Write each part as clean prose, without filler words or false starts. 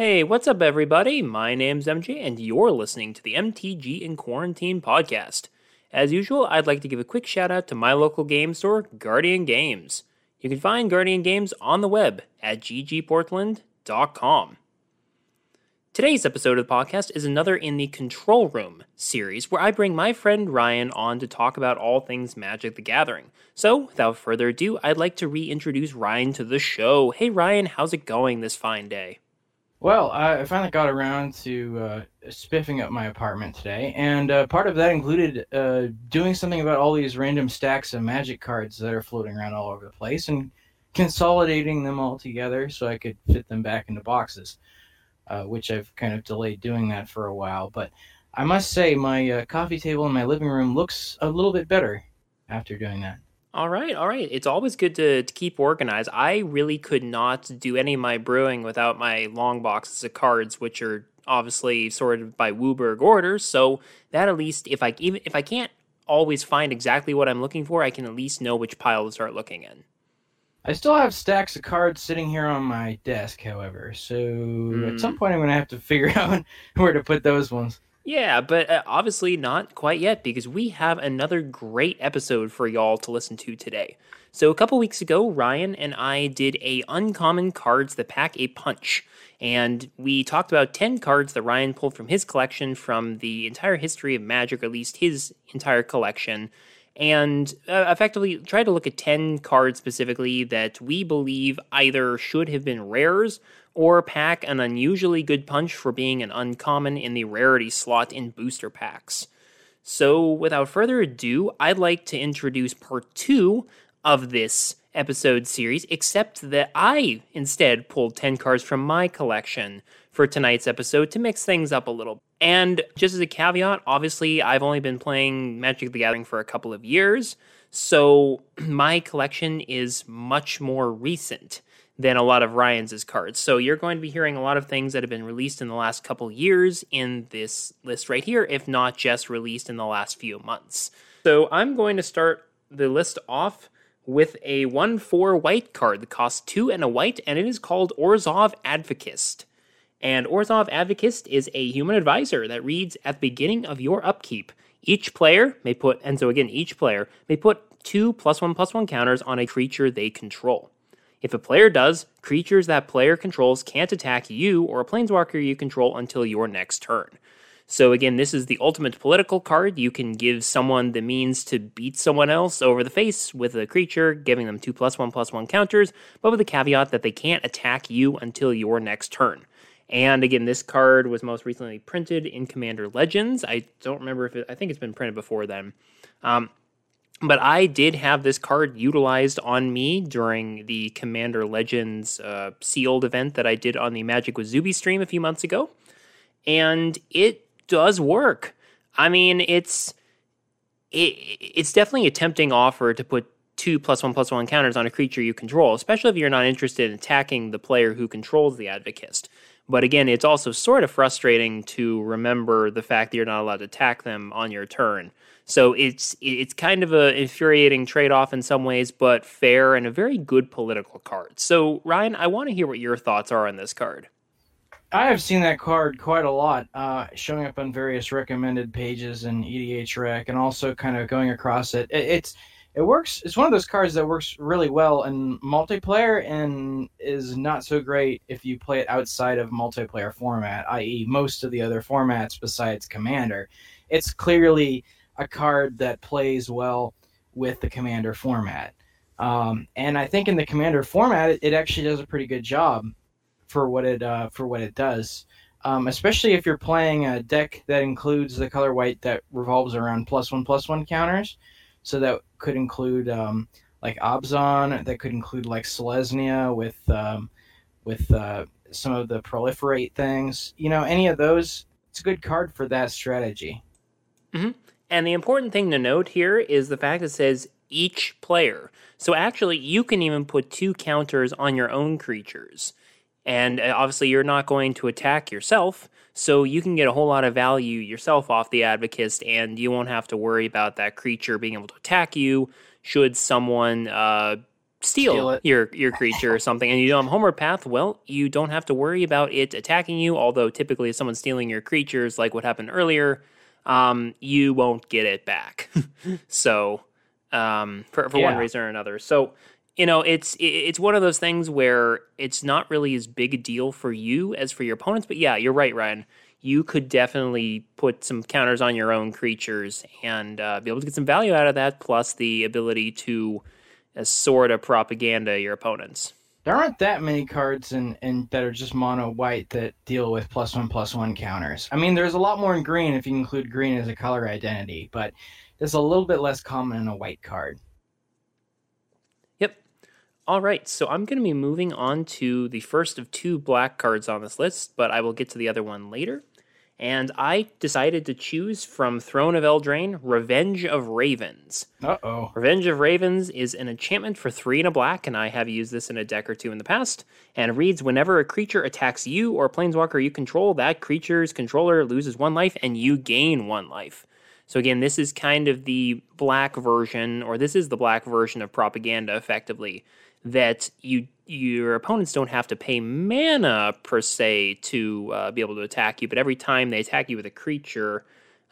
Hey, what's up everybody? My name's MJ and you're listening to the MTG in Quarantine podcast. As usual, I'd like to give a quick shout out to my local game store, Guardian Games. You can find Guardian Games on the web at ggportland.com. Today's episode of the podcast is another in the Control Room series, where I bring my friend Ryan on to talk about all things Magic: The Gathering. So, without further ado, I'd like to reintroduce Ryan to the show. Hey Ryan, how's it going this fine day? Well, I finally got around to spiffing up my apartment today, and part of that included doing something about all these random stacks of Magic cards that are floating around all over the place, and consolidating them all together so I could fit them back into boxes, which I've kind of delayed doing that for a while. But I must say, my coffee table in my living room looks a little bit better after doing that. All right. It's always good to keep organized. I really could not do any of my brewing without my long boxes of cards, which are obviously sorted by Wooburg orders. So that at least, if I can't always find exactly what I'm looking for, I can at least know which pile to start looking in. I still have stacks of cards sitting here on my desk, however. So at some point, I'm going to have to figure out where to put those ones. Yeah, but obviously not quite yet, because we have another great episode for y'all to listen to today. So a couple weeks ago, Ryan and I did a Uncommon Cards That Pack a Punch, and we talked about 10 cards that Ryan pulled from his collection from the entire history of Magic, or at least his entire collection, and effectively tried to look at 10 cards specifically that we believe either should have been rares or pack an unusually good punch for being an uncommon in the rarity slot in booster packs. So, without further ado, I'd like to introduce part 2 of this episode series, except that I instead pulled 10 cards from my collection for tonight's episode to mix things up a little. And just as a caveat, obviously, I've only been playing Magic: The Gathering for a couple of years, so my collection is much more recent than a lot of Ryan's cards. So you're going to be hearing a lot of things that have been released in the last couple years in this list right here, if not just released in the last few months. So I'm going to start the list off with a 1/4 white card that costs 2 and a white, and it is called Orzhov Advocate. And Orzhov Advocate is a human advisor that reads, at the beginning of your upkeep, each player may put 2 +1/+1 counters on a creature they control. If a player does, creatures that player controls can't attack you or a planeswalker you control until your next turn. So again, this is the ultimate political card. You can give someone the means to beat someone else over the face with a creature, giving them 2 +1/+1 counters, but with a caveat that they can't attack you until your next turn. And again, this card was most recently printed in Commander Legends. I don't remember I think it's been printed before then. But I did have this card utilized on me during the Commander Legends sealed event that I did on the Magic with Zuby stream a few months ago. And it does work. I mean, it's definitely a tempting offer to put 2 +1/+1 counters on a creature you control, especially if you're not interested in attacking the player who controls the Advocate. But again, it's also sort of frustrating to remember the fact that you're not allowed to attack them on your turn. So it's kind of an infuriating trade-off in some ways, but fair and a very good political card. So, Ryan, I want to hear what your thoughts are on this card. I have seen that card quite a lot, showing up on various recommended pages in EDH Rec, and also kind of going across it. It works. It's one of those cards that works really well in multiplayer and is not so great if you play it outside of multiplayer format, i.e. most of the other formats besides Commander. It's clearly a card that plays well with the Commander format. And I think in the Commander format, it actually does a pretty good job for what it does. Especially if you're playing a deck that includes the color white that revolves around +1/+1 counters. So that could include like Abzan, that could include like Selesnya with some of the proliferate things. You know, any of those, it's a good card for that strategy. Mm-hmm. And the important thing to note here is the fact that it says each player. So actually, you can even put 2 counters on your own creatures. And obviously, you're not going to attack yourself, so you can get a whole lot of value yourself off the Advocate, and you won't have to worry about that creature being able to attack you should someone steal your creature or something, and you don't have Homeward Path, well, you don't have to worry about it attacking you, although typically if someone's stealing your creatures, like what happened earlier, you won't get it back. So, for one reason or another. So, you know, it's one of those things where it's not really as big a deal for you as for your opponents, but yeah, you're right, Ryan. You could definitely put some counters on your own creatures and be able to get some value out of that, plus the ability to sort of propaganda your opponents. There aren't that many cards in that are just mono white that deal with +1/+1 counters. I mean, there's a lot more in green if you include green as a color identity, but it's a little bit less common in a white card. Yep. All right, so I'm going to be moving on to the first of two black cards on this list, but I will get to the other one later. And I decided to choose from Throne of Eldraine, Revenge of Ravens. Uh-oh. Revenge of Ravens is an enchantment for 3 and a black, and I have used this in a deck or two in the past, and reads, whenever a creature attacks you or a planeswalker you control, that creature's controller loses 1 life, and you gain 1 life. So again, this is kind of the black version, or this is the black version of propaganda, effectively, that your opponents don't have to pay mana, per se, to be able to attack you, but every time they attack you with a creature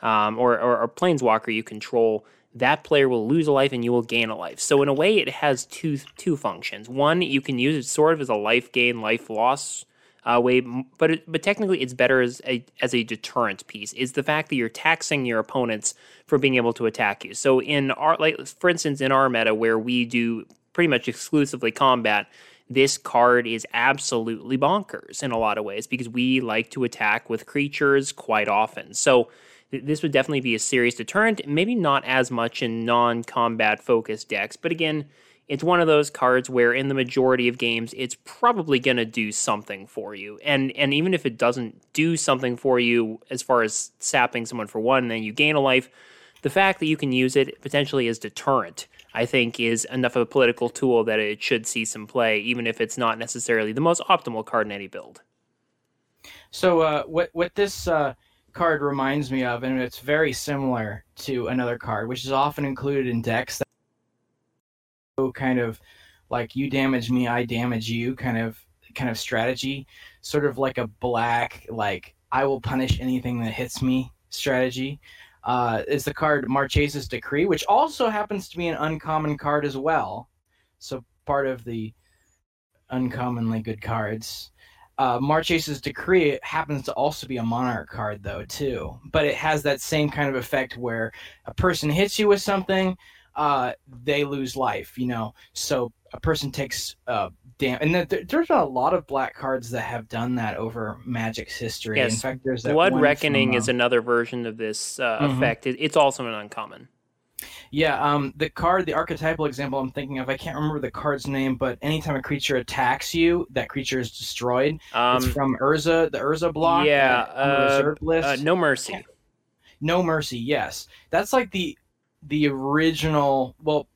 or a planeswalker you control, that player will lose a life and you will gain a life. So in a way, it has two functions. One, you can use it sort of as a life gain, life loss way, but technically it's better as a deterrent piece, is the fact that you're taxing your opponents for being able to attack you. So in our, like, for instance, in our meta where we do pretty much exclusively combat, this card is absolutely bonkers in a lot of ways because we like to attack with creatures quite often. So this would definitely be a serious deterrent, maybe not as much in non-combat focused decks. But again, it's one of those cards where in the majority of games, it's probably going to do something for you. And even if it doesn't do something for you as far as sapping someone for 1 and then you gain a life, the fact that you can use it potentially as deterrent, I think, is enough of a political tool that it should see some play, even if it's not necessarily the most optimal card in any build. So what this card reminds me of, and it's very similar to another card, which is often included in decks that kind of like you damage me, I damage you kind of strategy, sort of like a black, like I will punish anything that hits me strategy. Is the card Marchesa's Decree, which also happens to be an uncommon card as well. So part of the uncommonly good cards. Marchesa's Decree happens to also be a Monarch card, though, too. But it has that same kind of effect where a person hits you with something, they lose life, you know. So a person takes damage. And there's been a lot of black cards that have done that over Magic's history. Yes. In fact, there's that Blood Reckoning is another version of this effect. It's also an uncommon. Yeah, the archetypal example I'm thinking of, I can't remember the card's name, but anytime a creature attacks you, that creature is destroyed. It's from Urza, the Urza block. Yeah, on the reserve list. No Mercy. No Mercy, yes. That's like the original, well,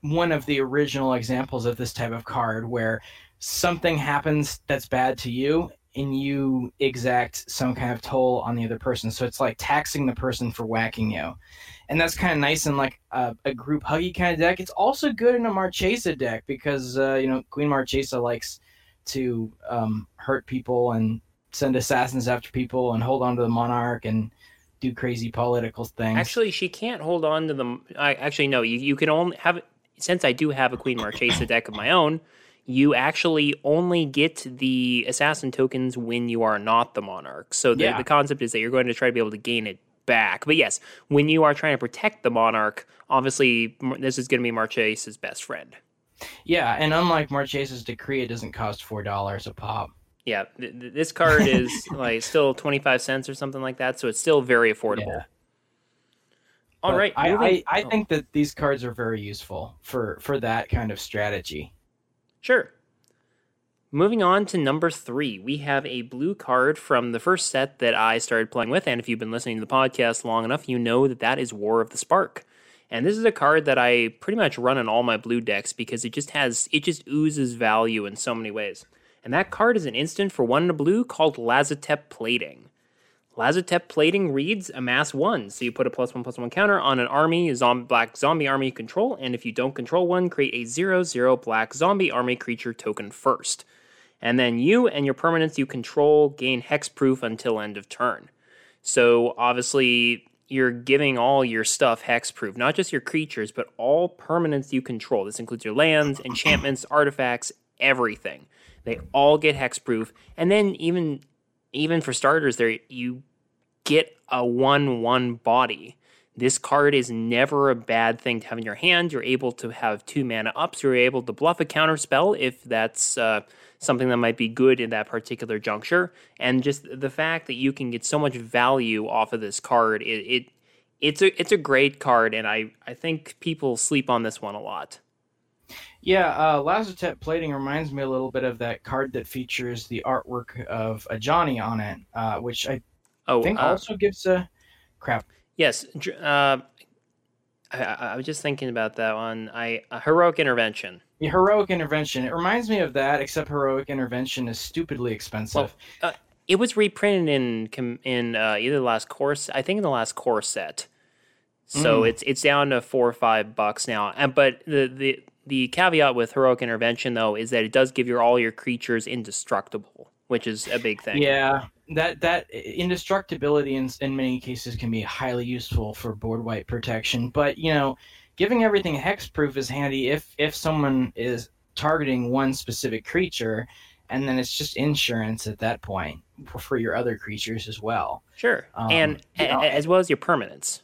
one of the original examples of this type of card where something happens that's bad to you and you exact some kind of toll on the other person. So it's like taxing the person for whacking you. And that's kind of nice in like a group huggy kind of deck. It's also good in a Marchesa deck because, Queen Marchesa likes to hurt people and send assassins after people and hold on to the monarch and do crazy political things. Actually, she can't hold on to them. No, you can only have it. Since I do have a Queen Marchesa deck of my own, you actually only get the assassin tokens when you are not the monarch. So the concept is that you're going to try to be able to gain it back. But yes, when you are trying to protect the monarch, obviously this is going to be Marchesa's best friend. Yeah, and unlike Marchesa's Decree, it doesn't cost $4 a pop. Yeah, this card is like still 25 cents or something like that, so it's still very affordable. Yeah. All right. I think that these cards are very useful for that kind of strategy. Sure. Moving on to number 3, we have a blue card from the first set that I started playing with, and if you've been listening to the podcast long enough, you know that is War of the Spark. And this is a card that I pretty much run in all my blue decks because it just oozes value in so many ways. And that card is an instant for 1 and a blue called Lazotep Plating. Lazotep Plating reads amass 1. So you put a +1/+1 counter on an army, black zombie army you control, and if you don't control one, create a 0/0 black zombie army creature token first. And then you and your permanents you control gain hexproof until end of turn. So obviously you're giving all your stuff hexproof, not just your creatures, but all permanents you control. This includes your lands, enchantments, artifacts, everything. They all get hexproof. And then even for starters, there you get a 1/1 body. This card is never a bad thing to have in your hand. You're able to have 2 mana ups. You're able to bluff a counter spell if that's something that might be good in that particular juncture. And just the fact that you can get so much value off of this card, it's a great card, and I think people sleep on this one a lot. Yeah, Lazotep Plating reminds me a little bit of that card that features the artwork of Ajani on it, which I think also gives a crap. Yes, I was just thinking about that one. Heroic Intervention. The Heroic Intervention. It reminds me of that, except Heroic Intervention is stupidly expensive. Well, it was reprinted in either the last course, I think in the last core set. So it's down to $4 or $5 now. But the caveat with Heroic Intervention, though, is that it does give all your creatures indestructible, which is a big thing. Yeah, that indestructibility in many cases can be highly useful for board wipe protection. But, you know, giving everything hexproof is handy if someone is targeting one specific creature, and then it's just insurance at that point for your other creatures as well. Sure, and as well as your permanents.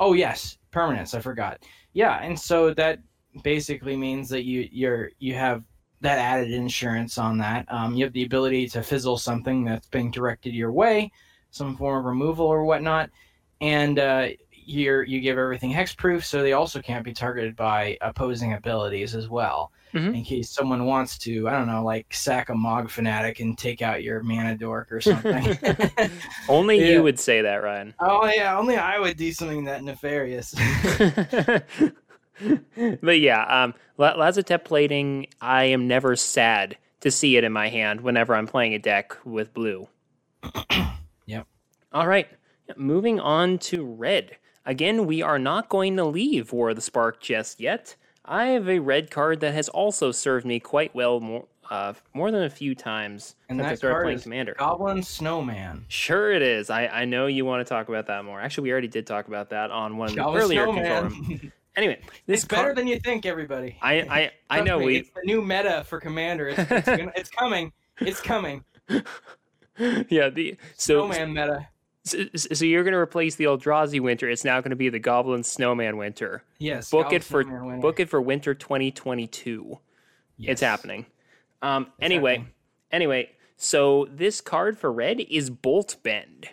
Oh, yes, permanents, I forgot. Yeah, and so that basically means that you have that added insurance on that. You have the ability to fizzle something that's being directed your way, some form of removal or whatnot, and you give everything hexproof, so they also can't be targeted by opposing abilities as well. Mm-hmm. In case someone wants to, I don't know, like sack a Mog Fanatic and take out your mana dork or something. Only you would say that, Ryan. Oh, yeah, only I would do something that nefarious. But yeah, Lazotep Plating, I am never sad to see it in my hand whenever I'm playing a deck with blue. Yep. All right, moving on to red. Again, we are not going to leave War of the Spark just yet. I have a red card that has also served me quite well more than a few times since I started playing Commander. Goblin Snowman. Sure it is. I know you want to talk about that more. Actually, we already did talk about that on one of the earlier Control Room. Anyway, it's better than you think, everybody. I know it's the new meta for Commander. It's coming. It's coming. Yeah, the Snowman meta. So you're going to replace the Eldrazi Winter. It's now going to be the Goblin Snowman Winter. Yes. Book it for winter 2022. Yes. It's happening. Anyway, so this card for red is Bolt Bend.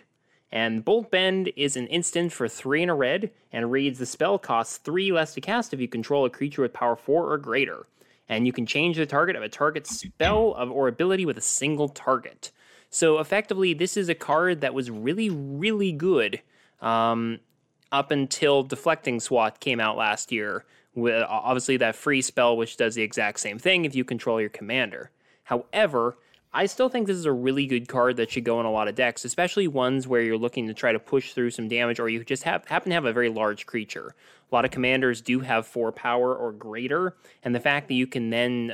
And Bolt Bend is an instant for 3 and a red and reads the spell costs 3 less to cast if you control a creature with power 4 or greater. And you can change the target of a target spell or ability with a single target. So effectively, this is a card that was really, really good up until Deflecting Swat came out last year. With obviously that free spell, which does the exact same thing if you control your commander. However, I still think this is a really good card that should go in a lot of decks, especially ones where you're looking to try to push through some damage or you just happen to have a very large creature. A lot of commanders do have 4 power or greater, and the fact that you can then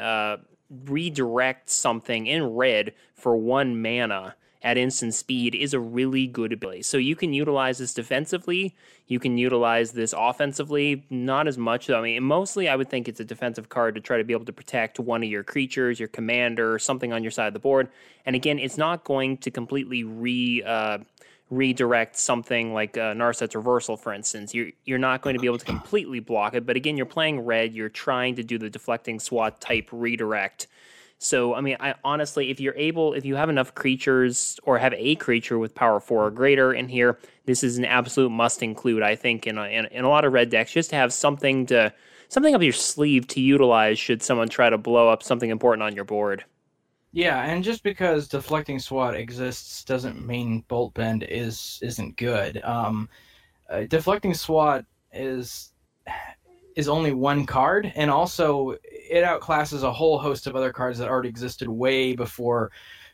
redirect something in red for 1 mana at instant speed is a really good ability. So you can utilize this defensively. You can utilize this offensively. Not as much, though. I mean, mostly I would think it's a defensive card to try to be able to protect one of your creatures, your commander, something on your side of the board. And again, it's not going to completely redirect something like Narset's Reversal, for instance. You're not going to be able to completely block it. But again, you're playing red. You're trying to do the Deflecting Swat type redirect. So, I mean, I honestly, if you have enough creatures or have a creature with power 4 or greater in here, this is an absolute must include, I think, in a lot of red decks, just to have something up your sleeve to utilize should someone try to blow up something important on your board. Yeah, and just because Deflecting Swat exists doesn't mean Bolt Bend isn't good. Deflecting Swat is only one card, and also it outclasses a whole host of other cards that already existed way before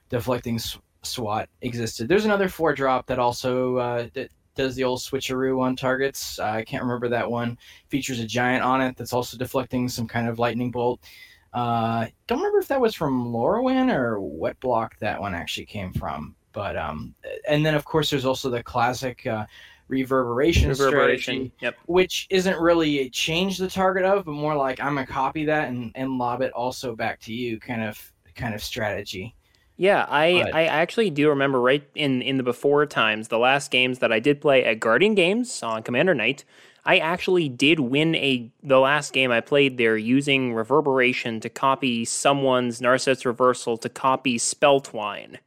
Deflecting Swat existed. There's another 4-drop that also that does the old switcheroo on targets. I can't remember that one. Features a giant on it that's also deflecting some kind of lightning bolt. Don't remember if that was from Lorwyn or what block that one actually came from. But and then of course there's also the classic reverberation strategy, yep, which isn't really a change the target of, but more like I'm gonna copy that and lob it also back to you kind of strategy. Yeah, I actually do remember right in the before times, the last games that I did play at Guardian Games on Commander Night, I actually did win the last game I played there using Reverberation to copy someone's Narset's Reversal to copy Spelltwine.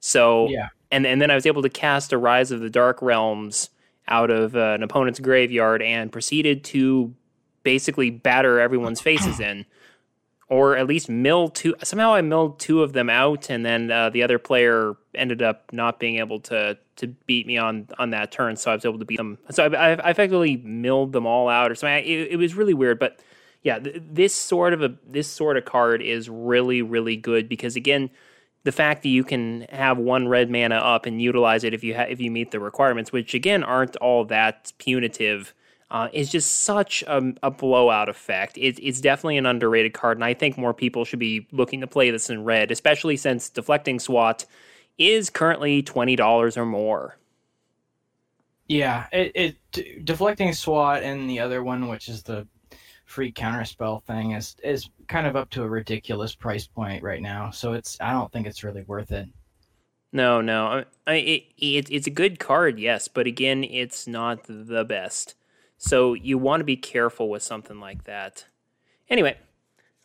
So, yeah. And then I was able to cast a Rise of the Dark Realms out of an opponent's graveyard and proceeded to basically batter everyone's faces in. Or at least mill two. Somehow I milled two of them out, and then the other player ended up not being able to beat me on that turn, so I was able to beat them. So I effectively milled them all out or something. It was really weird, but yeah, this sort of card is really, really good because, again, the fact that you can have one red mana up and utilize it if you meet the requirements, which, again, aren't all that punitive, is just such a blowout effect. It's definitely an underrated card, and I think more people should be looking to play this in red, especially since Deflecting Swat is currently $20 or more. Yeah, it Deflecting Swat and the other one, which is the free counterspell thing, is kind of up to a ridiculous price point right now, so I don't think it's really worth it. No, it's a good card, yes, but again, it's not the best. So you want to be careful with something like that. Anyway,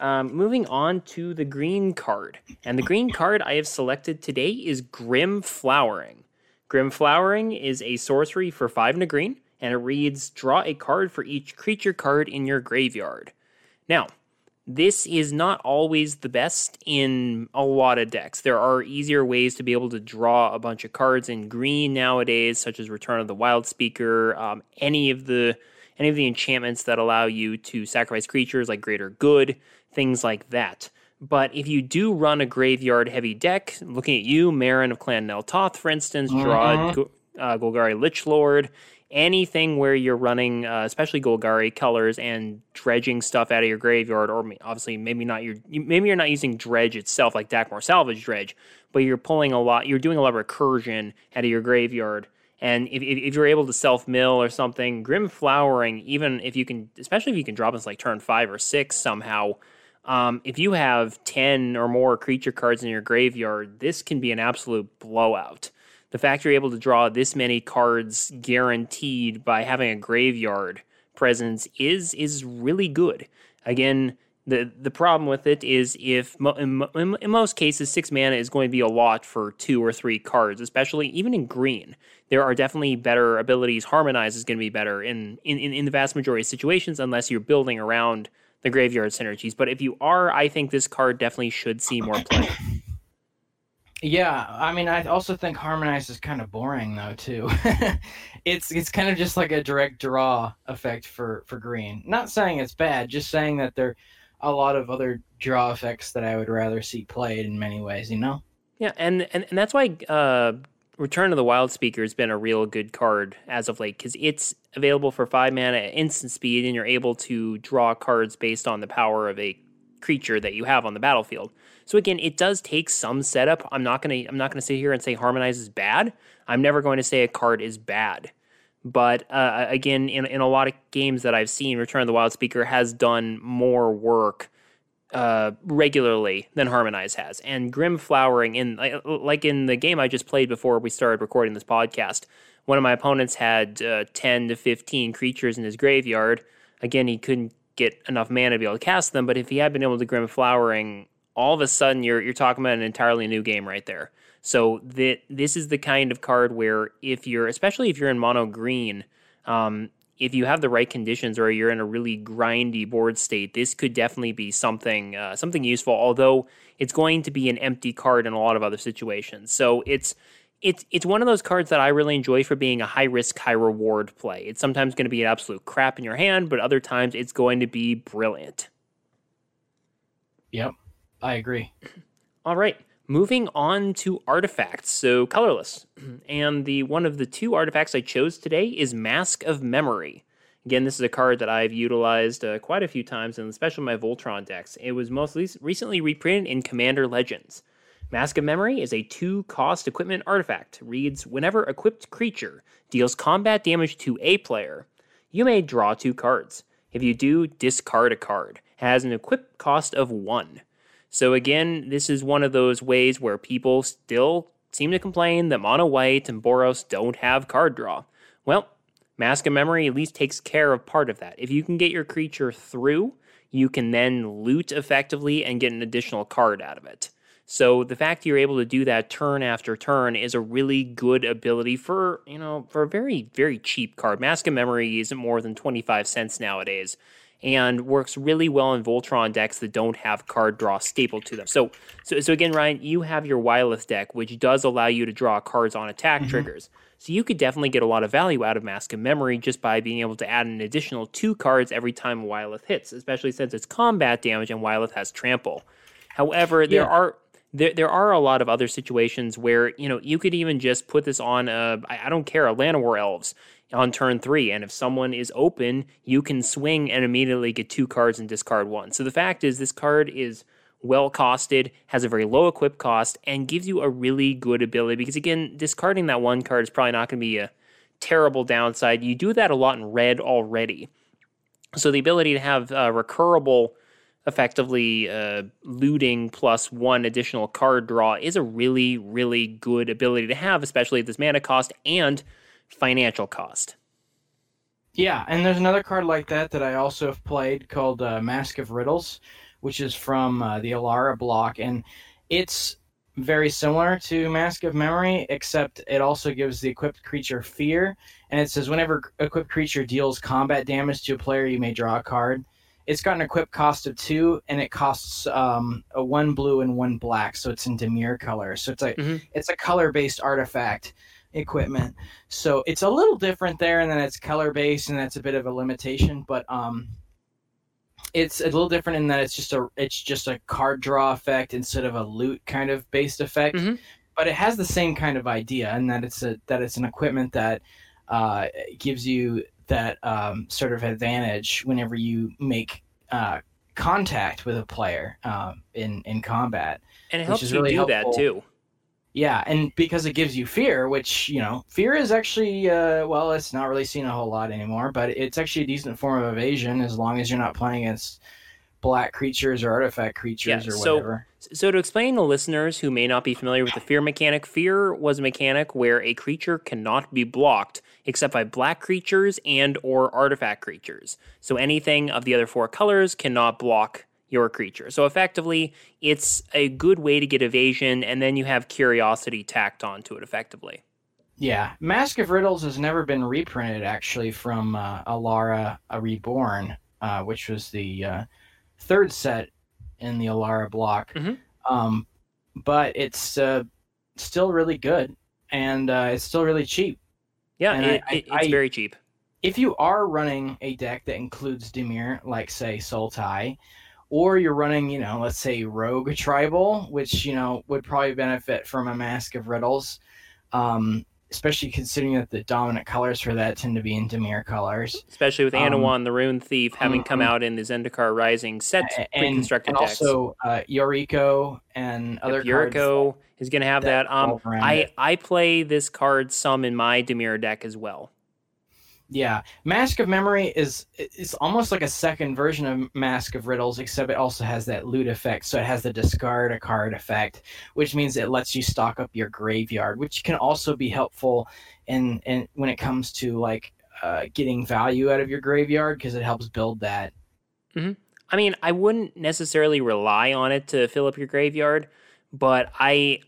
moving on to the green card. And the green card I have selected today is Grim Flowering. Grim Flowering is a sorcery for 5 and a green, and it reads, draw a card for each creature card in your graveyard. Now, this is not always the best in a lot of decks. There are easier ways to be able to draw a bunch of cards in green nowadays, such as Return of the Wildspeaker, any of the enchantments that allow you to sacrifice creatures like Greater Good, things like that. But if you do run a graveyard-heavy deck, looking at you, Meren of Clan Nel Toth, for instance, draw Golgari Lichlord, anything where you're running, especially Golgari colors and dredging stuff out of your graveyard, or obviously maybe you're not using dredge itself like Dakmar Salvage Dredge, but you're doing a lot of recursion out of your graveyard. And if you're able to self-mill or something, Grim Flowering, especially if you can drop this like turn 5 or 6 somehow, if you have 10 or more creature cards in your graveyard, this can be an absolute blowout. The fact you're able to draw this many cards guaranteed by having a graveyard presence is really good. Again, the problem with it is in most cases 6 mana is going to be a lot for 2 or 3 cards, especially even in green. There are definitely better abilities. Harmonize is going to be better in the vast majority of situations unless you're building around the graveyard synergies. But if you are, I think this card definitely should see more play. Yeah, I mean, I also think Harmonize is kind of boring, though, too. It's kind of just like a direct draw effect for green. Not saying it's bad, just saying that there are a lot of other draw effects that I would rather see played in many ways, you know? Yeah, and that's why Return of the Wildspeaker has been a real good card as of late, because it's available for 5 mana at instant speed, and you're able to draw cards based on the power of a creature that you have on the battlefield. So again, it does take some setup. I'm not gonna sit here and say Harmonize is bad. I'm never going to say a card is bad. But again, in a lot of games that I've seen, Return of the Wildspeaker has done more work regularly than Harmonize has. And Grim Flowering, like in the game I just played before we started recording this podcast, one of my opponents had 10 to 15 creatures in his graveyard. Again, he couldn't get enough mana to be able to cast them, but if he had been able to Grim Flowering, all of a sudden you're talking about an entirely new game right there. So this is the kind of card where especially if you're in mono green, if you have the right conditions or you're in a really grindy board state, this could definitely be something useful, although it's going to be an empty card in a lot of other situations. So it's one of those cards that I really enjoy for being a high-risk, high-reward play. It's sometimes going to be an absolute crap in your hand, but other times it's going to be brilliant. Yep, I agree. All right, Moving on to artifacts, so colorless. And the one of the two artifacts I chose today is Mask of Memory. Again, this is a card that I've utilized quite a few times, and especially in my Voltron decks. It was most recently reprinted in Commander Legends. Mask of Memory is a 2-cost equipment artifact. Reads, whenever equipped creature deals combat damage to a player, you may draw 2 cards. If you do, discard a card. It has an equip cost of 1. So again, this is one of those ways where people still seem to complain that Mono White and Boros don't have card draw. Well, Mask of Memory at least takes care of part of that. If you can get your creature through, you can then loot effectively and get an additional card out of it. So the fact you're able to do that turn after turn is a really good ability for, you know, for a very, very cheap card. Mask of Memory isn't more than 25 cents nowadays, and works really well in Voltron decks that don't have card draw stapled to them. So again, Ryan, you have your Wyleth deck, which does allow you to draw cards on attack triggers. So you could definitely get a lot of value out of Mask of Memory just by being able to add an additional 2 cards every time Wyleth hits, especially since it's combat damage and Wyleth has trample. However, there are a lot of other situations where, you know, you could even just put this on I don't care, a Llanowar Elves on turn 3, and if someone is open, you can swing and immediately get 2 cards and discard 1. So the fact is, this card is well costed, has a very low equip cost, and gives you a really good ability, because again, discarding that 1 card is probably not going to be a terrible downside. You do that a lot in red already. So the ability to have recurrable, effectively looting plus 1 additional card draw is a really, really good ability to have, especially at this mana cost and financial cost. Yeah, and there's another card like that that I also have played called Mask of Riddles, which is from the Alara block, and it's very similar to Mask of Memory, except it also gives the equipped creature fear, and it says whenever equipped creature deals combat damage to a player, you may draw a card. It's got an equip cost of 2, and it costs a 1 blue and 1 black, so it's in Dimir color. So it's like it's a color-based artifact equipment. So it's a little different there, and then it's color-based, and that's a bit of a limitation. But it's a little different in that it's just a card draw effect instead of a loot kind of based effect. But it has the same kind of idea, in that it's an equipment that gives you that sort of advantage whenever you make contact with a player in combat. And it helps you really do helpful. That too. Yeah, and because it gives you fear, which, you know, fear is actually, well, it's not really seen a whole lot anymore, but it's actually a decent form of evasion as long as you're not playing against black creatures or artifact creatures or whatever. So to explain to listeners who may not be familiar with the fear mechanic, fear was a mechanic where a creature cannot be blocked except by black creatures and or artifact creatures. So anything of the other 4 colors cannot block your creature. So effectively, it's a good way to get evasion, and then you have curiosity tacked onto it effectively. Yeah. Mask of Riddles has never been reprinted, actually, from Alara Reborn, which was the 3rd set in the Alara block. But it's still really good, and it's still really cheap. Yeah, it's very cheap. If you are running a deck that includes Dimir, like, say, Sultai, or you're running, you know, let's say Rogue Tribal, which, you know, would probably benefit from a Mask of Riddles, especially considering that the dominant colors for that tend to be in Dimir colors. Especially with Anawon, the Rune Thief, having come out in the Zendikar Rising set reconstructed decks. And also Yoriko and other cards. Yoriko is going to have that. I play this card some in my Dimir deck as well. Yeah, Mask of Memory is almost like a second version of Mask of Riddles, except it also has that loot effect, so it has the discard a card effect, which means it lets you stock up your graveyard, which can also be helpful in when it comes to like getting value out of your graveyard, because it helps build that. I mean, I wouldn't necessarily rely on it to fill up your graveyard, but I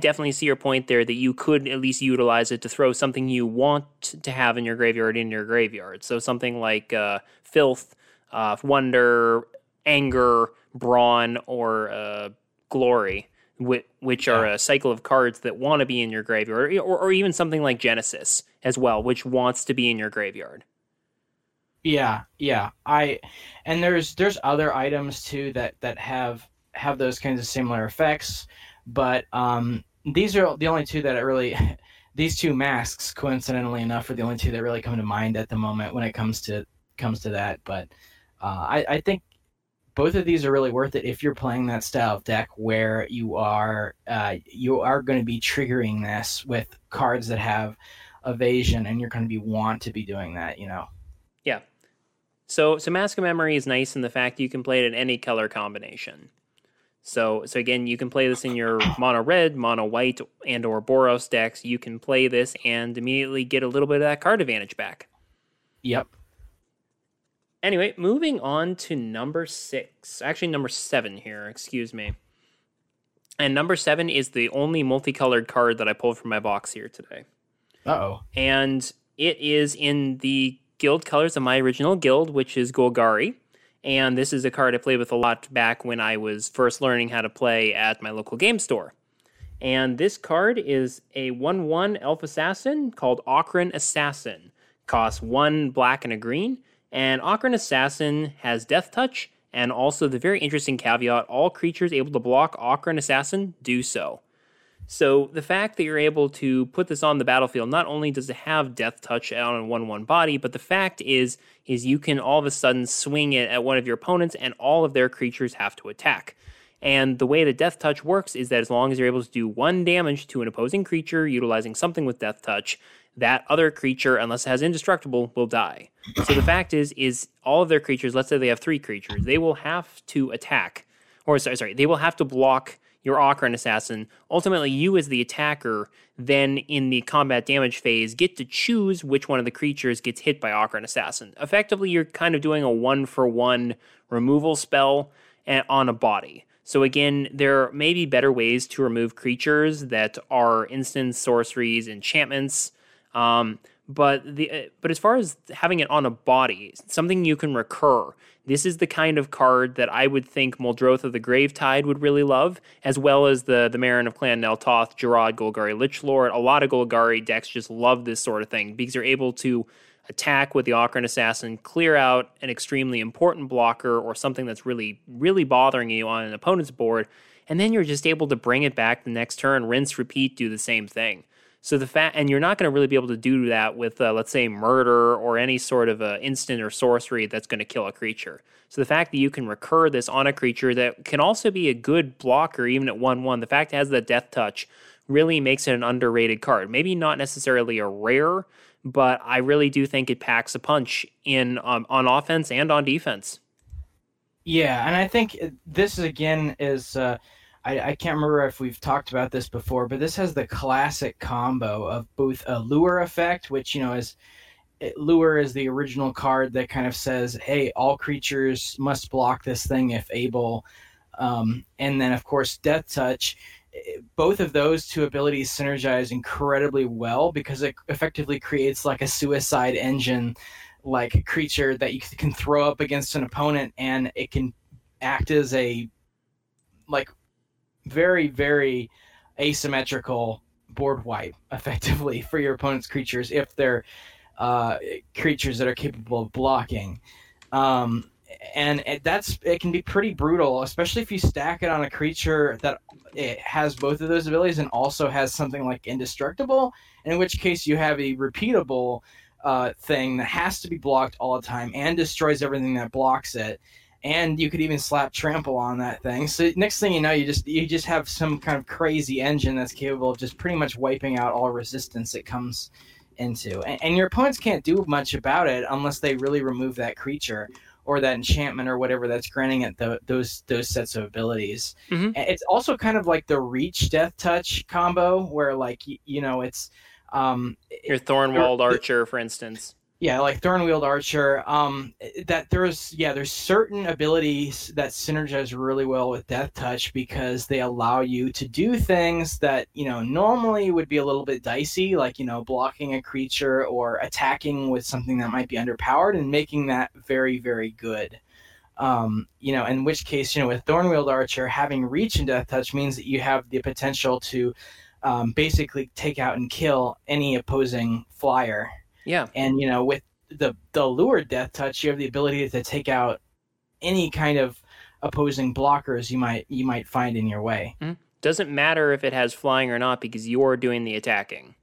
definitely see your point there that you could at least utilize it to throw something you want to have in your graveyard in your graveyard. So something like Filth, Wonder, Anger, Brawn, or Glory, which are a cycle of cards that want to be in your graveyard, or even something like Genesis as well, which wants to be in your graveyard. Yeah. And there's other items too that have those kinds of similar effects. But these are the only two that these two masks, coincidentally enough, are the only two that really come to mind at the moment when it comes to that. But I think both of these are really worth it if you're playing that style of deck where you are going to be triggering this with cards that have evasion, and you're going to want to be doing that, you know. Yeah. So Mask of Memory is nice in the fact you can play it in any color combination. So again, you can play this in your mono red, mono white, and or Boros decks. You can play this and immediately get a little bit of that card advantage back. Yep. Anyway, moving on to number 7 here, excuse me. And number 7 is the only multicolored card that I pulled from my box here today. Uh-oh. And it is in the guild colors of my original guild, which is Golgari. And this is a card I played with a lot back when I was first learning how to play at my local game store. And this card is a 1/1 elf assassin called Ochran Assassin. Costs 1 black and a green. And Ochran Assassin has Death Touch and also the very interesting caveat, all creatures able to block Ochran Assassin do so. So the fact that you're able to put this on the battlefield, not only does it have Death Touch on a 1/1 body, but the fact is you can all of a sudden swing it at one of your opponents and all of their creatures have to attack. And the way the Death Touch works is that as long as you're able to do 1 damage to an opposing creature utilizing something with Death Touch, that other creature, unless it has Indestructible, will die. So the fact is all of their creatures, let's say they have 3 creatures, they will have to attack, or sorry, they will have to block your Ochran Assassin. Ultimately, you as the attacker, then in the combat damage phase, get to choose which one of the creatures gets hit by Ochran Assassin. Effectively, you're kind of doing a 1-for-1 removal spell on a body. So again, there may be better ways to remove creatures that are instants, sorceries, enchantments. But as far as having it on a body, something you can recur. This is the kind of card that I would think Muldrotha of the Gravetide would really love, as well as the Meren of Clan Nel Toth, Jurad, Golgari Lichlord. A lot of Golgari decks just love this sort of thing because you're able to attack with the Ochran Assassin, clear out an extremely important blocker or something that's really, really bothering you on an opponent's board, and then you're just able to bring it back the next turn, rinse, repeat, do the same thing. So and you're not going to really be able to do that with, let's say, murder or any sort of instant or sorcery that's going to kill a creature. So the fact that you can recur this on a creature that can also be a good blocker even at 1/1, the fact it has the Death Touch really makes it an underrated card. Maybe not necessarily a rare, but I really do think it packs a punch in on offense and on defense. Yeah, and I think this, again, is... I can't remember if we've talked about this before, but this has the classic combo of both a lure effect, which, you know, lure is the original card that kind of says, hey, all creatures must block this thing if able. And then, of course, Death Touch. Both of those two abilities synergize incredibly well because it effectively creates like a suicide engine, like a creature that you can throw up against an opponent, and it can act as a, like, very, very asymmetrical board wipe effectively for your opponent's creatures if they're creatures that are capable of blocking. It can be pretty brutal, especially if you stack it on a creature that it has both of those abilities and also has something like Indestructible, in which case you have a repeatable thing that has to be blocked all the time and destroys everything that blocks it. And you could even slap Trample on that thing. So next thing you know, you just have some kind of crazy engine that's capable of just pretty much wiping out all resistance it comes into. And your opponents can't do much about it unless they really remove that creature or that enchantment or whatever that's granting it those sets of abilities. Mm-hmm. It's also kind of like the Reach Death Touch combo where, like, you know, it's... your Thornwalled Archer, for instance. Yeah, like Thornwheeled Archer. There's certain abilities that synergize really well with Death Touch because they allow you to do things that, you know, normally would be a little bit dicey, like, you know, blocking a creature or attacking with something that might be underpowered and making that very, very good. You know, in which case, you know, with Thornwheeled Archer, having Reach and Death Touch means that you have the potential to basically take out and kill any opposing flyer. Yeah. And, you know, with the lure Death Touch, you have the ability to take out any kind of opposing blockers you might find in your way. Mm-hmm. Doesn't matter if it has flying or not because you're doing the attacking.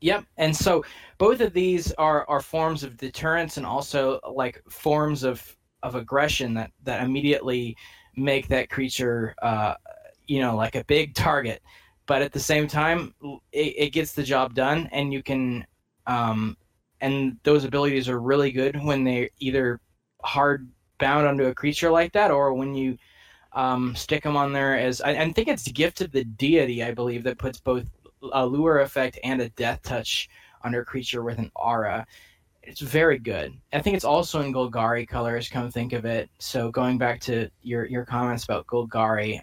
Yep, and so both of these are forms of deterrence and also like forms of aggression that immediately make that creature, like a big target. But at the same time, it gets the job done, and you can, and those abilities are really good when they're either hard bound onto a creature like that, or when you stick them on there as, I think it's Gift of the Deity, I believe, that puts both a lure effect and a death touch under a creature with an aura. It's very good. I think it's also in Golgari colors, come think of it. So going back to your comments about Golgari,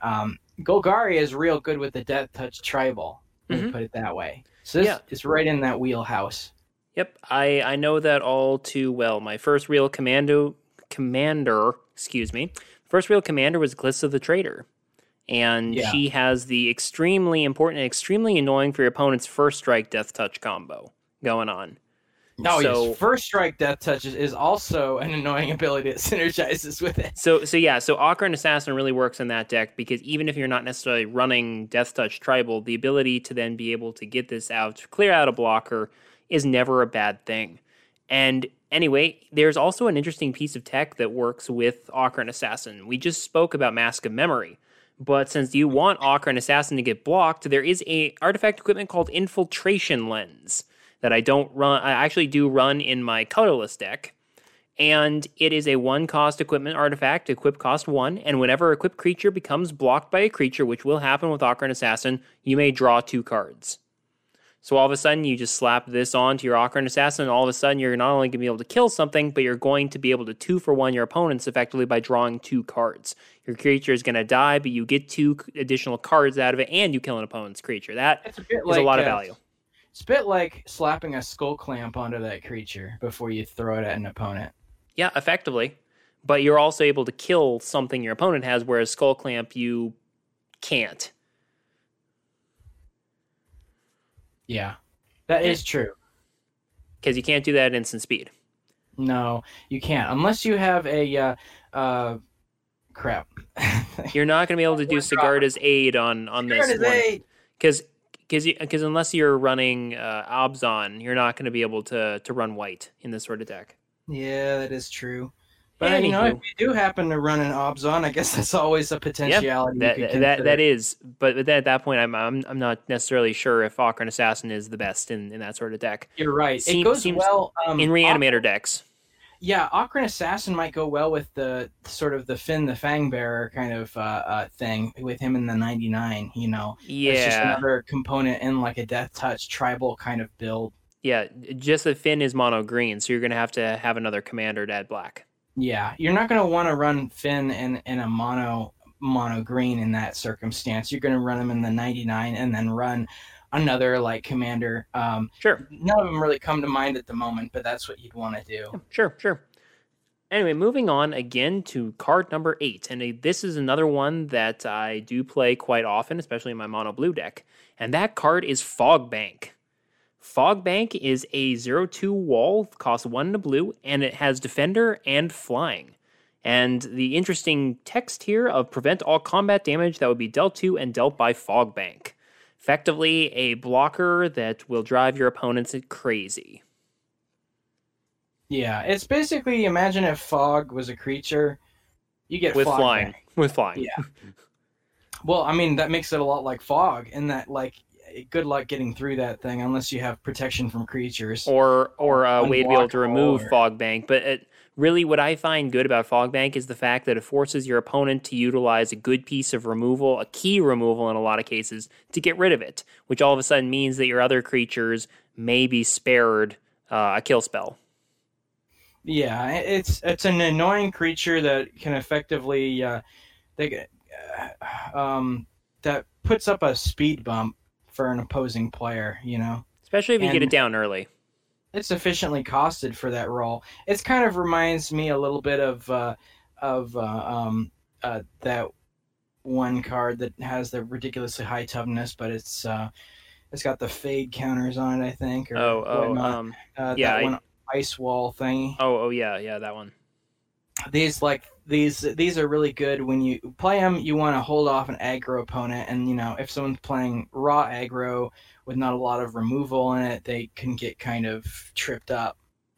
Golgari is real good with the death touch tribal, mm-hmm. to put it that way. So this is right in that wheelhouse. Yep, I know that all too well. My first real commander was Glissa the Traitor. And she has the extremely important and extremely annoying for your opponent's first strike death touch combo going on. No, so, yes. First strike death touch is also an annoying ability that synergizes with it. So Ochran Assassin really works in that deck because even if you're not necessarily running death touch tribal, the ability to then be able to get this out, clear out a blocker, is never a bad thing. And anyway, there's also an interesting piece of tech that works with Ochran Assassin. We just spoke about Mask of Memory, but since you want Ochran Assassin to get blocked, there is a artifact equipment called Infiltration Lens that I actually do run in my colorless deck. And it is a one-cost equipment artifact, equip cost 1, and whenever equipped creature becomes blocked by a creature, which will happen with Ochran Assassin, you may draw 2 cards. So all of a sudden, you just slap this onto your Ochran Assassin, and all of a sudden, you're not only going to be able to kill something, but you're going to be able to 2-for-1 your opponents effectively by drawing 2 cards. Your creature is going to die, but you get 2 additional cards out of it, and you kill an opponent's creature. That's a lot of value. It's a bit like slapping a Skullclamp onto that creature before you throw it at an opponent. Yeah, effectively. But you're also able to kill something your opponent has, whereas Skullclamp, you can't. Yeah, that is true. Because you can't do that at instant speed. No, you can't. Unless you have a... crap. You're not going to be able to do Sigarda's Aid on this one. Because unless you're running Obzon, you're not going to be able to run white in this sort of deck. Yeah, that is true. But if you do happen to run an Obzon, I guess that's always a potentiality. Yep, that is. But at that point, I'm not necessarily sure if Ochran Assassin is the best in that sort of deck. You're right. It goes well in reanimator decks. Yeah, Ochran Assassin might go well with the sort of the Fynn, the Fangbearer kind of thing with him in the 99, you know. Yeah. It's just another component in like a death touch tribal kind of build. Yeah, just that Fynn is mono green, so you're going to have another commander to add black. Yeah, you're not going to want to run Fynn in a mono green in that circumstance. You're going to run him in the 99 and then run another like commander. Sure. None of them really come to mind at the moment, but that's what you'd want to do. Sure. Anyway, moving on again to card number 8. And this is another one that I do play quite often, especially in my mono blue deck. And that card is Fogbank. Fogbank is a 0-2 wall, costs 1 in the blue, and it has defender and flying. And the interesting text here of prevent all combat damage that would be dealt to and dealt by Fogbank. Effectively, a blocker that will drive your opponents crazy. Yeah, it's basically, imagine if Fog was a creature, you get with flying. With flying. Yeah. Well, I mean, that makes it a lot like Fog, in that, like, good luck getting through that thing unless you have protection from creatures. Or a way to be able to remove Fogbank. But really what I find good about Fogbank is the fact that it forces your opponent to utilize a good piece of removal, a key removal in a lot of cases, to get rid of it, which all of a sudden means that your other creatures may be spared a kill spell. Yeah, it's an annoying creature that can effectively... that puts up a speed bump for an opposing player, you know? Especially if you get it down early. It's sufficiently costed for that role. It kind of reminds me a little bit of that one card that has the ridiculously high toughness, but it's got the fade counters on it, I think. Ice wall thingy. Oh yeah, that one. These are really good. When you play them, you want to hold off an aggro opponent, and you know, if someone's playing raw aggro with not a lot of removal in it, they can get kind of tripped up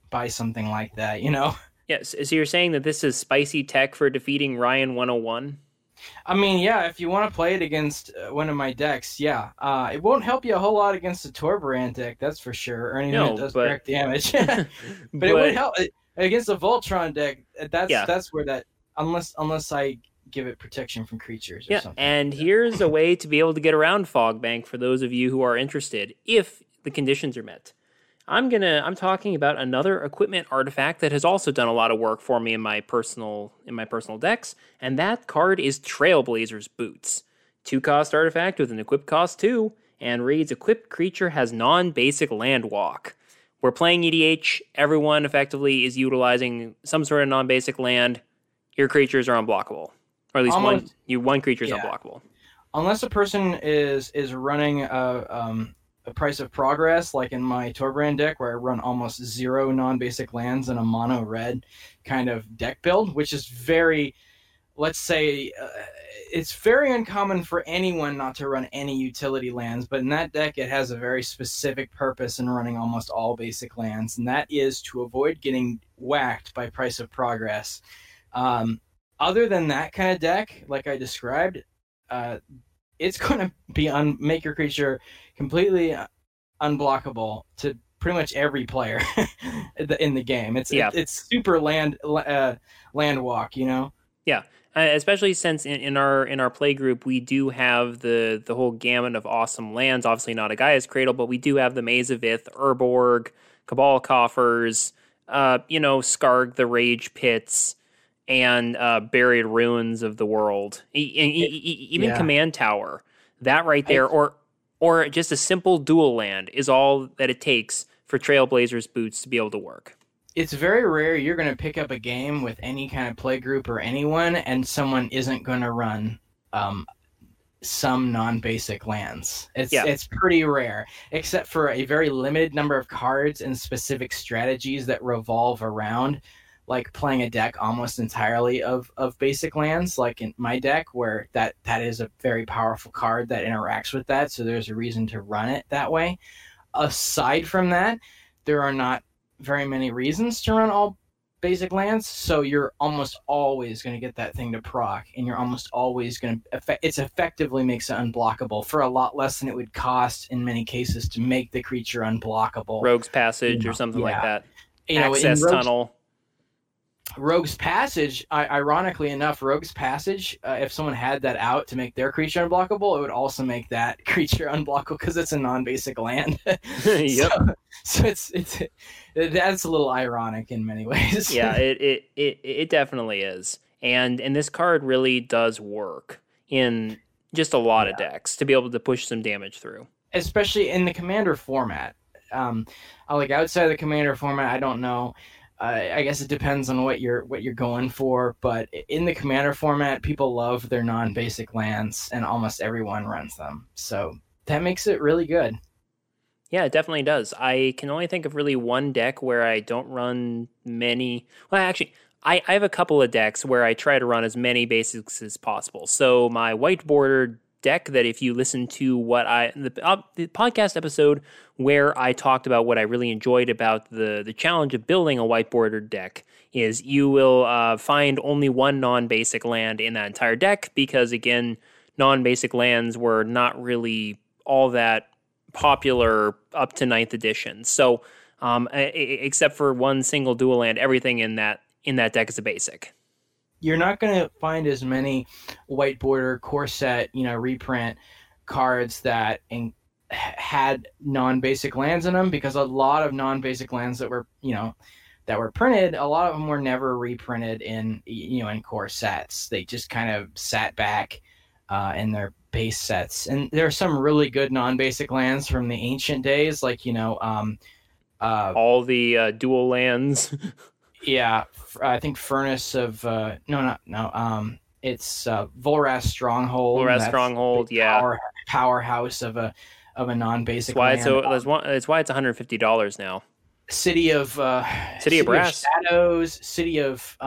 by something like that, you know? Yes. So you're saying that this is spicy tech for defeating Ryan 101? I mean, yeah, if you want to play it against one of my decks, yeah. It won't help you a whole lot against the Torbrand deck, that's for sure, or anything that does direct damage. but it would help against the Voltron deck. That's where that, unless I give it protection from creatures or something. And here's a way to be able to get around Fog Bank for those of you who are interested, if the conditions are met. I'm talking about another equipment artifact that has also done a lot of work for me in my personal decks, and that card is Trailblazer's Boots. 2-cost artifact with an equip cost 2, and reads, equipped creature has non-basic land walk. We're playing EDH, everyone effectively is utilizing some sort of non-basic land. Your creatures are unblockable. Or at least one creature is unblockable. Unless a person is running a price of progress, like in my Torbrand deck, where I run almost 0 non-basic lands and a mono red kind of deck build, which is very, let's say, it's very uncommon for anyone not to run any utility lands, but in that deck it has a very specific purpose in running almost all basic lands, and that is to avoid getting whacked by price of progress. Other than that kind of deck, like I described, it's going to be make your creature completely unblockable to pretty much every player in the game. It's super land walk, you know. Yeah, especially since in our play group we do have the whole gamut of awesome lands. Obviously not a Gaia's Cradle, but we do have the Maze of Ith, Urborg, Cabal Coffers, Skarg the Rage Pits, and Buried Ruins of the World, even Command Tower, that right there, or just a simple dual land is all that it takes for Trailblazer's Boots to be able to work. It's very rare you're going to pick up a game with any kind of play group or anyone, and someone isn't going to run some non-basic lands. It's pretty rare, except for a very limited number of cards and specific strategies that revolve around, like playing a deck almost entirely of basic lands, like in my deck, where that is a very powerful card that interacts with that, so there's a reason to run it that way. Aside from that, there are not very many reasons to run all basic lands, so you're almost always going to get that thing to proc, and you're almost always going to... It effectively makes it unblockable for a lot less than it would cost in many cases to make the creature unblockable. Rogue's Passage or something like that. Access Tunnel. Rogue's Passage, ironically enough, if someone had that out to make their creature unblockable, it would also make that creature unblockable because it's a non-basic land. Yep. So that's a little ironic in many ways. Yeah, it definitely is. And this card really does work in just a lot of decks to be able to push some damage through. Especially in the Commander format. Like outside of the Commander format, I don't know. I guess it depends on what you're going for, but in the Commander format, people love their non-basic lands, and almost everyone runs them. So that makes it really good. Yeah, it definitely does. I can only think of really one deck where I don't run many. Well, actually, I have a couple of decks where I try to run as many basics as possible. So my white border deck, that if you listen to the podcast episode where I talked about what I really enjoyed about the challenge of building a whiteboarded deck, is you will find only one non-basic land in that entire deck, because again, non-basic lands were not really all that popular up to 9th edition. So except for one single dual land, everything in that deck is a basic. You're not going to find as many white border core set, reprint cards that had non-basic lands in them, because a lot of non-basic lands that were printed, a lot of them were never reprinted in core sets. They just kind of sat back in their base sets. And there are some really good non-basic lands from the ancient days, like, all the dual lands. Yeah, I think Furnace of it's Volrath's Stronghold. Volrath's Stronghold, powerhouse of a non-basic land. It's why it's $150 now. City of Brass Shadows, City of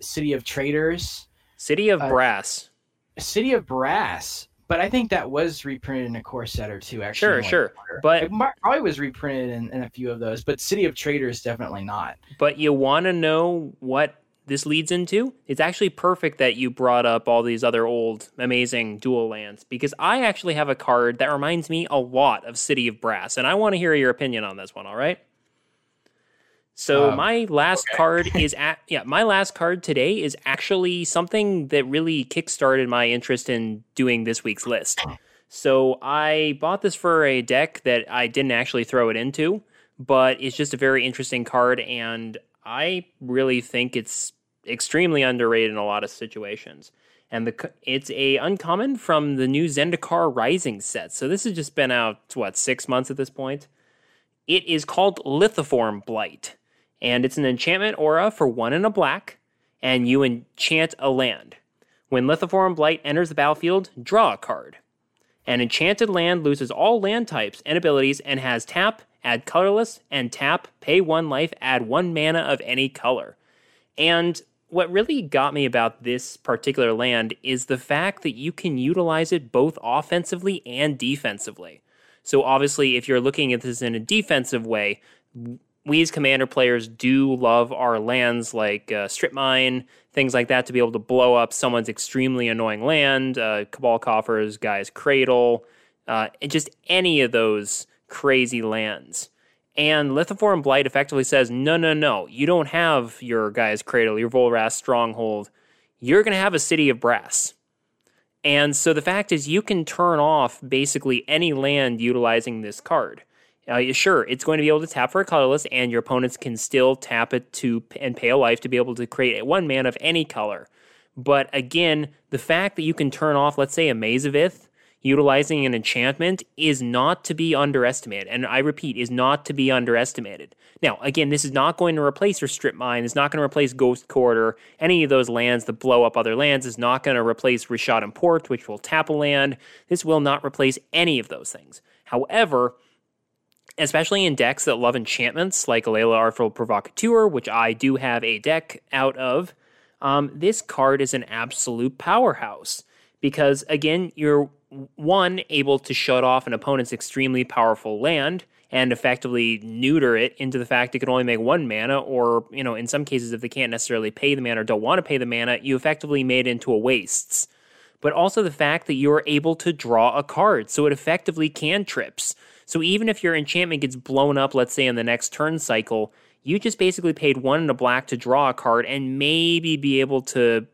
City of Traders. City of Brass. City of Brass. But I think that was reprinted in a core setter too, actually. Sure, sure. But probably was reprinted in a few of those, but City of Traders definitely not. But you want to know what this leads into? It's actually perfect that you brought up all these other old, amazing dual lands, because I actually have a card that reminds me a lot of City of Brass, and I want to hear your opinion on this one, all right? So my last card is my last card today is actually something that really kickstarted my interest in doing this week's list. So I bought this for a deck that I didn't actually throw it into, but it's just a very interesting card, and I really think it's extremely underrated in a lot of situations. And it's a uncommon from the new Zendikar Rising set. So this has just been out, 6 months at this point. It is called Lithiform Blight, and it's an enchantment aura for 1 and a black, and you enchant a land. When Lithiform Blight enters the battlefield, draw a card. An enchanted land loses all land types and abilities and has tap, add colorless, and tap, pay 1 life, add 1 mana of any color. And what really got me about this particular land is the fact that you can utilize it both offensively and defensively. So obviously, if you're looking at this in a defensive way, we as Commander players do love our lands like Strip Mine, things like that, to be able to blow up someone's extremely annoying land, Cabal Coffers, Guy's Cradle, just any of those crazy lands. And Lithiform Blight effectively says, no, you don't have your Guy's Cradle, your Volrath's Stronghold. You're going to have a City of Brass. And so the fact is you can turn off basically any land utilizing this card. Sure, it's going to be able to tap for a colorless, and your opponents can still tap it to and pay a life to be able to create a 1 man of any color. But again, the fact that you can turn off, let's say, a Maze of Ith utilizing an enchantment is not to be underestimated. And I repeat, is not to be underestimated. Now, again, this is not going to replace your Strip Mine. It's not going to replace Ghost Quarter. Any of those lands that blow up other lands is not going to replace Rishat Import, which will tap a land. This will not replace any of those things. However, especially in decks that love enchantments, like Alayla Artful Provocateur, which I do have a deck out of, this card is an absolute powerhouse. Because, again, you're, one, able to shut off an opponent's extremely powerful land and effectively neuter it into the fact it can only make 1 mana, or, you know, in some cases, if they can't necessarily pay the mana or don't want to pay the mana, you effectively made it into a wastes. But also the fact that you're able to draw a card, so it effectively cantrips. So even if your enchantment gets blown up, let's say, in the next turn cycle, you just basically paid 1 and a black to draw a card and maybe be able to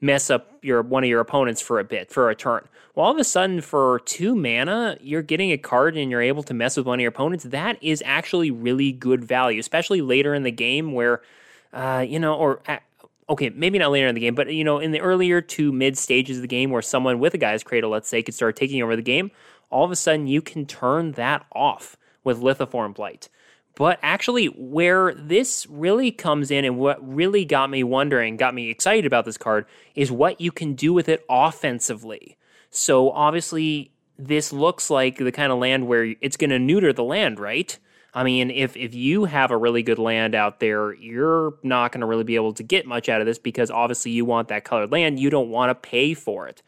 mess up one of your opponents for a bit, for a turn. Well, all of a sudden, for 2 mana, you're getting a card and you're able to mess with one of your opponents. That is actually really good value, especially later in the game where, maybe not later in the game, but, you know, in the earlier to mid stages of the game where someone with a Guy's Cradle, let's say, could start taking over the game, all of a sudden you can turn that off with Lithiform Blight. But actually, where this really comes in and what really got me excited about this card, is what you can do with it offensively. So obviously, this looks like the kind of land where it's going to neuter the land, right? I mean, if you have a really good land out there, you're not going to really be able to get much out of this, because obviously you want that colored land. You don't want to pay for it.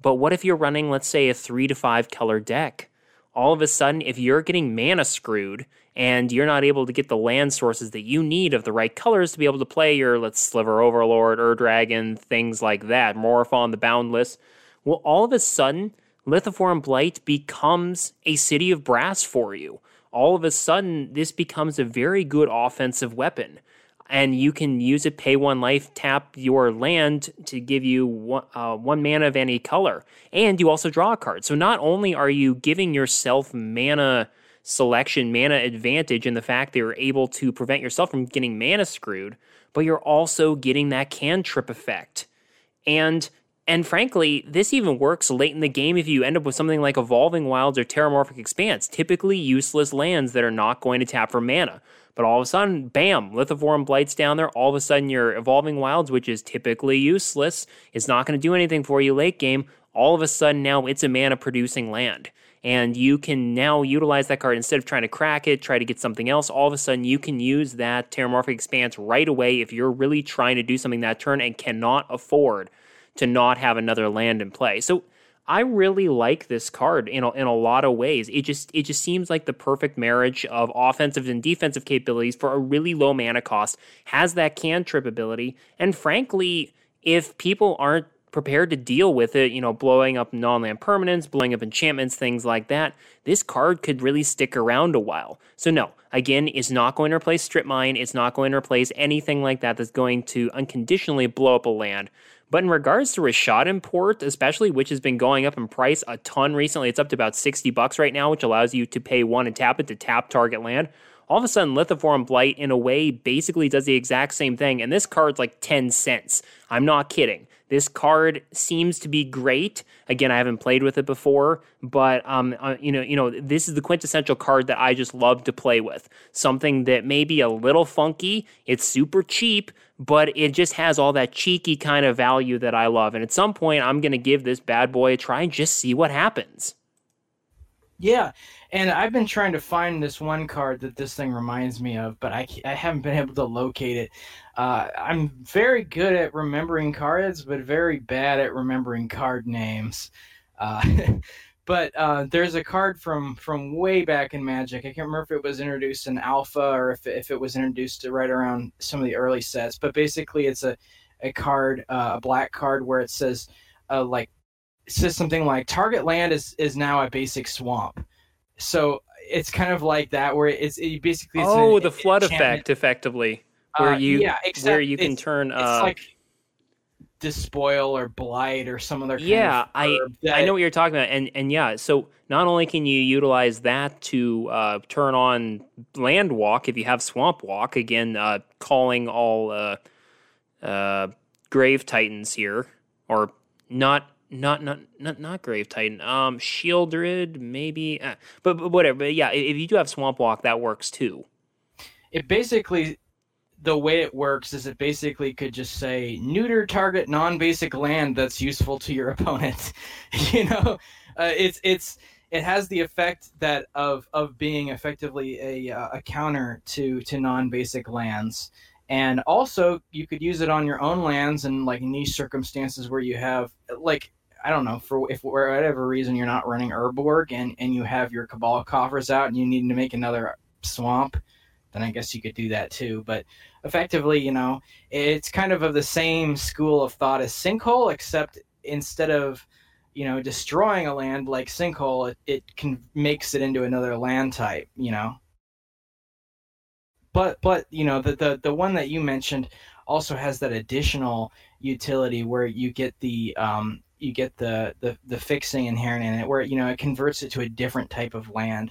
But what if you're running, let's say, a 3 to 5 color deck? All of a sudden, if you're getting mana screwed and you're not able to get the land sources that you need of the right colors to be able to play your, Sliver Overlord, Ur-Dragon, things like that, Morophon the Boundless, well, all of a sudden, Lithiform Blight becomes a City of Brass for you. All of a sudden, this becomes a very good offensive weapon. And you can use it, pay 1 life, tap your land to give you 1 mana of any color. And you also draw a card. So not only are you giving yourself mana selection, mana advantage in the fact that you're able to prevent yourself from getting mana screwed, but you're also getting that cantrip effect. And frankly, this even works late in the game if you end up with something like Evolving Wilds or Terramorphic Expanse, typically useless lands that are not going to tap for mana. But all of a sudden, bam, Lithiform Blight's down there. All of a sudden, your Evolving Wilds, which is typically useless, is not going to do anything for you late game. All of a sudden, now it's a mana-producing land. and you can now utilize that card instead of trying to crack it, try to get something else. All of a sudden, you can use that Terramorphic Expanse right away if you're really trying to do something that turn and cannot afford to not have another land in play. So I really like this card in a lot of ways. It just seems like the perfect marriage of offensive and defensive capabilities for a really low mana cost, has that cantrip ability, and frankly, if people aren't prepared to deal with it, you know, blowing up non-land permanents, blowing up enchantments, things like that, this card could really stick around a while. So no, again, it's not going to replace Strip Mine, it's not going to replace anything like that that's going to unconditionally blow up a land. But in regards to Rashad Import, especially, which has been going up in price a ton recently, it's up to about $60 right now, which allows you to pay one and tap it to tap target land. All of a sudden, Lithoform Blight, in a way, basically does the exact same thing, and this card's like 10 cents. I'm not kidding. This card seems to be great. Again, I haven't played with it before, but this is the quintessential card that I just love to play with. Something that may be a little funky, it's super cheap, but it just has all that cheeky kind of value that I love. And at some point, I'm going to give this bad boy a try and just see what happens. Yeah, and I've been trying to find this one card that this thing reminds me of, but I haven't been able to locate it. I'm very good at remembering cards, but very bad at remembering card names. But there's a card from way back in Magic. I can't remember if it was introduced in Alpha or if it was introduced right around some of the early sets. But basically, it's a card, a black card, where it says, it says something like target land is now a basic swamp. So it's kind of like that, where it's the flood effect, effectively, where you can turn. It's like Despoil or Blight or some other. I know what you're talking about, and yeah. So not only can you utilize that to turn on Land Walk if you have Swamp Walk, again, calling all Grave Titans here, or not. Not Grave Titan. Shieldred, maybe. But whatever. But yeah, if you do have Swamp Walk, that works too. It basically, the way it works is it basically could just say neuter target non-basic land that's useful to your opponent. You know, it has the effect that of being effectively a counter to non-basic lands. And also, you could use it on your own lands in like niche circumstances where you have like. I don't know, for whatever reason you're not running Urborg and you have your Cabal Coffers out and you need to make another swamp, then I guess you could do that too. But effectively, you know, it's kind of the same school of thought as Sinkhole, except instead of, you know, destroying a land like Sinkhole, it makes it into another land type, you know. But you know, the one that you mentioned also has that additional utility where you get the fixing inherent in it, where, you know, it converts it to a different type of land.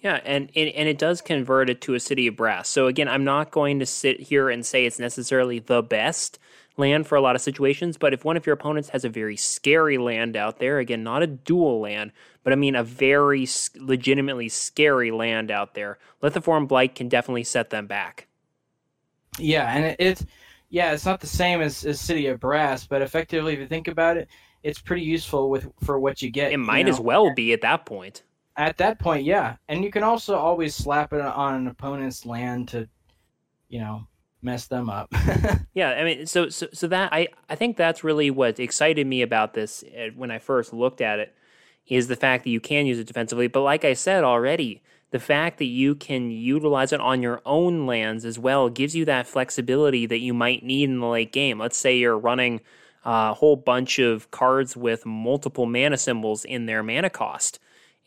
Yeah, and it does convert it to a City of Brass. So again, I'm not going to sit here and say it's necessarily the best land for a lot of situations, but if one of your opponents has a very scary land out there, again, not a dual land, but I mean a very legitimately scary land out there, Lithoform Blight can definitely set them back. Yeah, and Yeah, it's not the same as City of Brass, but effectively, if you think about it, it's pretty useful for what you get. It might as well be at that point. At that point, yeah. And you can also always slap it on an opponent's land to, you know, mess them up. Yeah, I mean, so that I think that's really what excited me about this when I first looked at it, is the fact that you can use it defensively. But like I said already, the fact that you can utilize it on your own lands as well gives you that flexibility that you might need in the late game. Let's say you're running a whole bunch of cards with multiple mana symbols in their mana cost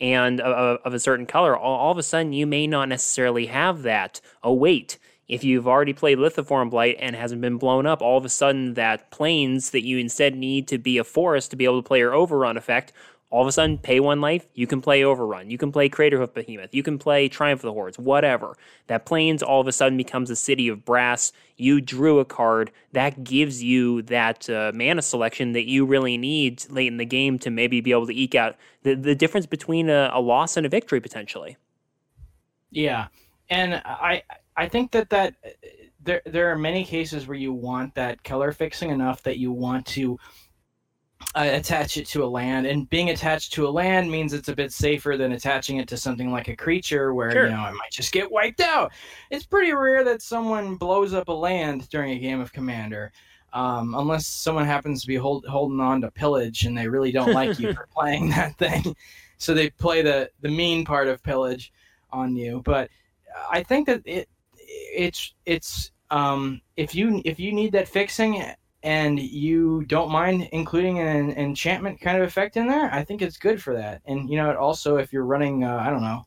and of a certain color. All of a sudden, you may not necessarily have that. Oh, wait. If you've already played Lithoform Blight and hasn't been blown up, all of a sudden that plains that you instead need to be a forest to be able to play your overrun effect, all of a sudden, pay one life, you can play Overrun, you can play Craterhoof Behemoth, you can play Triumph of the Hordes, whatever. That Plains all of a sudden becomes a City of Brass. You drew a card. That gives you that mana selection that you really need late in the game to maybe be able to eke out the difference between a loss and a victory, potentially. Yeah, and I think that there are many cases where you want that color fixing enough that you want to attach it to a land, and being attached to a land means it's a bit safer than attaching it to something like a creature where, sure, you know, it might just get wiped out. It's pretty rare that someone blows up a land during a game of Commander, unless someone happens to be holding on to Pillage and they really don't like you for playing that thing. So they play the mean part of Pillage on you. But I think that it's if you need that fixing and you don't mind including an enchantment kind of effect in there, I think it's good for that. And, you know, it also, if you're running, an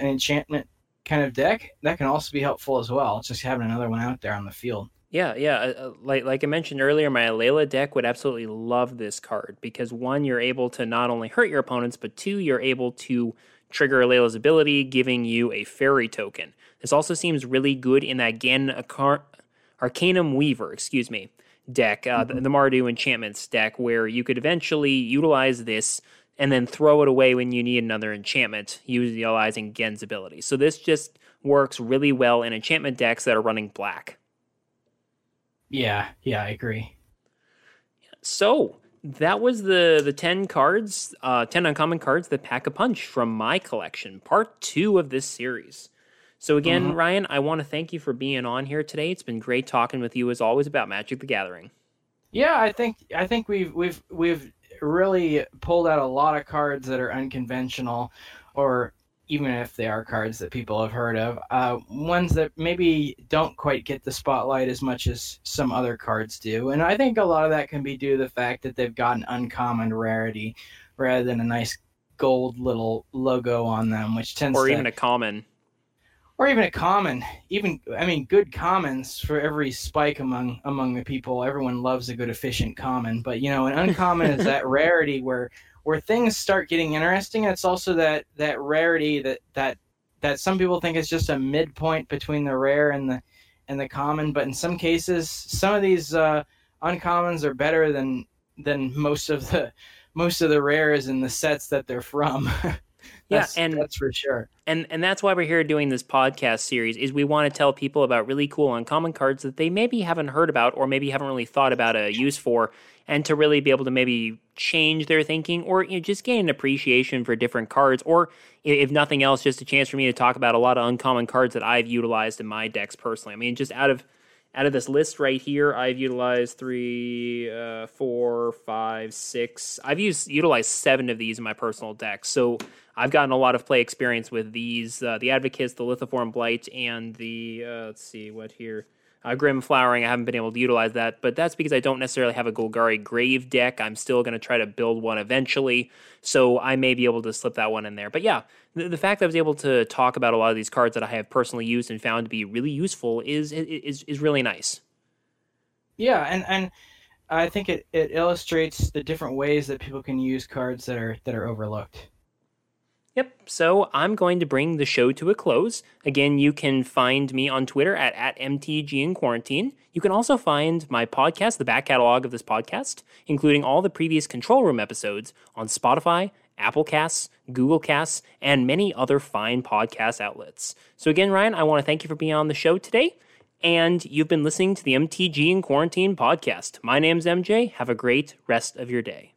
enchantment kind of deck, that can also be helpful as well. It's just having another one out there on the field. Yeah. Like I mentioned earlier, my Alayla deck would absolutely love this card because, one, you're able to not only hurt your opponents, but two, you're able to trigger Alayla's ability, giving you a fairy token. This also seems really good in that Arcanum Weaver, deck, the Mardu enchantments deck, where you could eventually utilize this and then throw it away when you need another enchantment utilizing Gen's ability. So this just works really well in enchantment decks that are running black. Yeah, I agree. So that was the 10 cards, 10 uncommon cards that pack a punch from my collection, part 2 of this series. So again, Ryan, I want to thank you for being on here today. It's been great talking with you as always about Magic: The Gathering. Yeah, I think we've really pulled out a lot of cards that are unconventional, or even if they are cards that people have heard of, ones that maybe don't quite get the spotlight as much as some other cards do. And I think a lot of that can be due to the fact that they've got an uncommon rarity rather than a nice gold little logo on them, which tends to... Or even a common. Good commons for every spike among the people. Everyone loves a good efficient common, but you know, an uncommon is that rarity where things start getting interesting. It's also that rarity that some people think is just a midpoint between the rare and the common. But in some cases, some of these uncommons are better than most of the rares in the sets that they're from. That's for sure. And that's why we're here doing this podcast series, is we want to tell people about really cool uncommon cards that they maybe haven't heard about or maybe haven't really thought about a use for, and to really be able to maybe change their thinking or, you know, just gain an appreciation for different cards, or if nothing else, just a chance for me to talk about a lot of uncommon cards that I've utilized in my decks personally. I mean, just out of this list right here, I've utilized 3, 4, 5, 6. I've utilized 7 of these in my personal deck. So I've gotten a lot of play experience with these, the Advocates, the Lithoform Blight, and the, Grim Flowering. I haven't been able to utilize that, but that's because I don't necessarily have a Golgari Grave deck. I'm still going to try to build one eventually, so I may be able to slip that one in there. But yeah, the fact that I was able to talk about a lot of these cards that I have personally used and found to be really useful is really nice. Yeah, and I think it illustrates the different ways that people can use cards that are overlooked. Yep, so I'm going to bring the show to a close. Again, you can find me on Twitter at MTG in Quarantine. You can also find my podcast, the back catalog of this podcast, including all the previous Control Room episodes, on Spotify, Apple Casts, Google Casts, and many other fine podcast outlets. So again, Ryan, I want to thank you for being on the show today, and you've been listening to the MTG in Quarantine podcast. My name's MJ. Have a great rest of your day.